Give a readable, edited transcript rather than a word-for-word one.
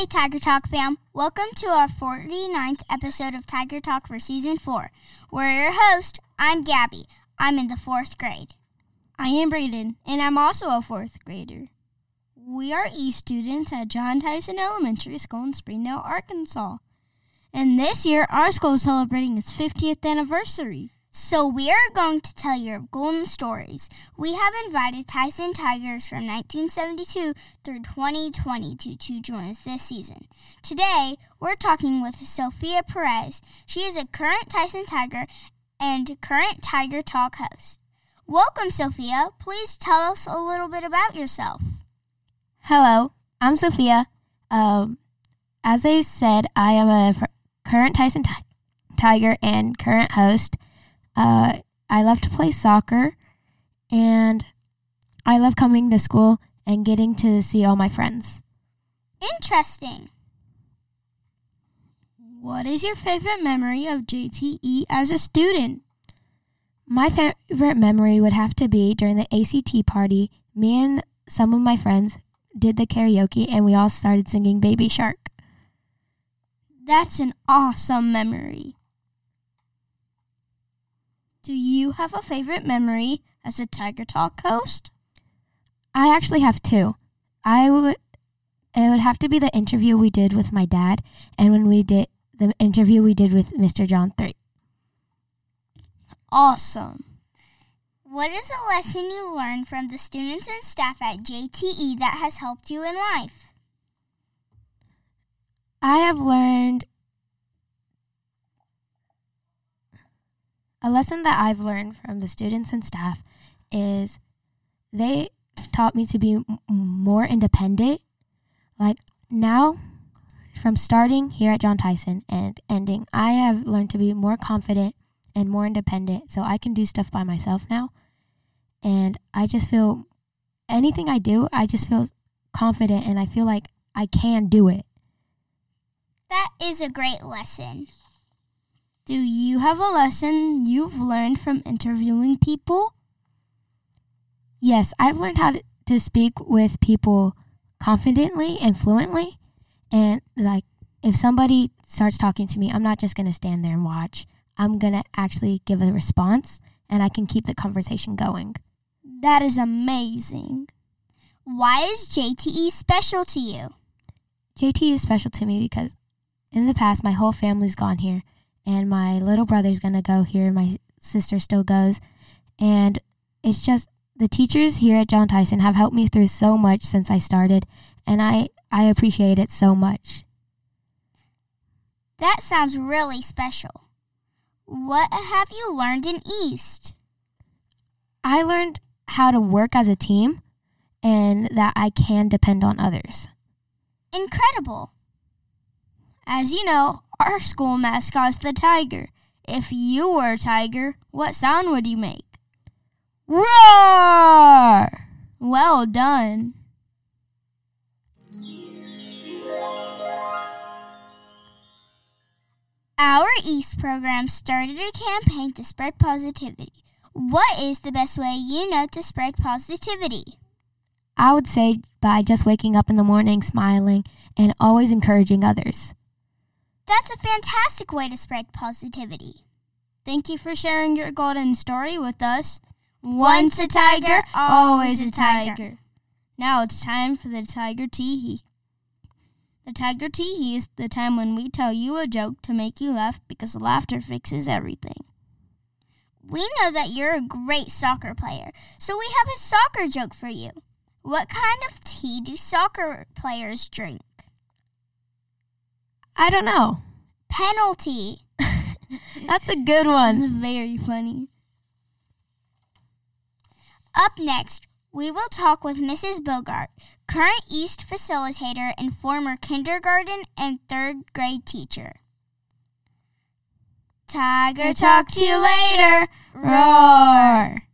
Hey, Tiger Talk fam. Welcome to our 49th episode of Tiger Talk for Season 4. We're your host. I'm Gabby. I'm in the 4th grade. I am Brayden, and I'm also a 4th grader. We are EAST students at John Tyson Elementary School in Springdale, Arkansas. And this year, our school is celebrating its 50th anniversary. So we are going to tell you golden stories. We have invited Tyson Tigers from 1972 through 2022 to join us this season. Today, we're talking with Sophia Perez. She is a current Tyson Tiger and current Tiger Talk host. Welcome, Sophia. Please tell us a little bit about yourself. Hello, I'm Sophia. As I said, I am a current Tyson Tiger and current host. I love to play soccer, and I love coming to school and getting to see all my friends. Interesting. What is your favorite memory of JTE as a student? My favorite memory would have to be during the ACT party. Me and some of my friends did the karaoke, and we all started singing Baby Shark. That's an awesome memory. Do you have a favorite memory as a Tiger Talk host? I actually have two. It would have to be the interview we did with my dad, and when we did the interview we did with Mr. John 3. Awesome. What is a lesson you learned from the students and staff at JTE that has helped you in life? I have learned a lesson that I've learned from the students and staff is they taught me to be more independent. Like now, from starting here at John Tyson and ending, I have learned to be more confident and more independent, so I can do stuff by myself now. And I just feel, anything I do, I just feel confident, and I feel like I can do it. That is a great lesson. Do you have a lesson you've learned from interviewing people? Yes, I've learned how to speak with people confidently and fluently. And, like, if somebody starts talking to me, I'm not just going to stand there and watch. I'm going to actually give a response, and I can keep the conversation going. That is amazing. Why is JTE special to you? JTE is special to me because in the past, my whole family's gone here. And my little brother's going to go here. My sister still goes. And it's just the teachers here at John Tyson have helped me through so much since I started. And I appreciate it so much. That sounds really special. What have you learned in EAST? I learned how to work as a team and that I can depend on others. Incredible. As you know, our school mascot is the tiger. If you were a tiger, what sound would you make? Roar! Well done. Our EAST program started a campaign to spread positivity. What is the best way you know to spread positivity? I would say by just waking up in the morning, smiling, and always encouraging others. That's a fantastic way to spread positivity. Thank you for sharing your golden story with us. Once a tiger, always a tiger. Now it's time for the Tiger Teehee. The Tiger Teehee is the time when we tell you a joke to make you laugh because laughter fixes everything. We know that you're a great soccer player, so we have a soccer joke for you. What kind of tea do soccer players drink? I don't know. Penalty. That's a good one. It's very funny. Up next, we will talk with Mrs. Bogart, current EAST facilitator and former kindergarten and third grade teacher. Tiger, talk to you later. Roar.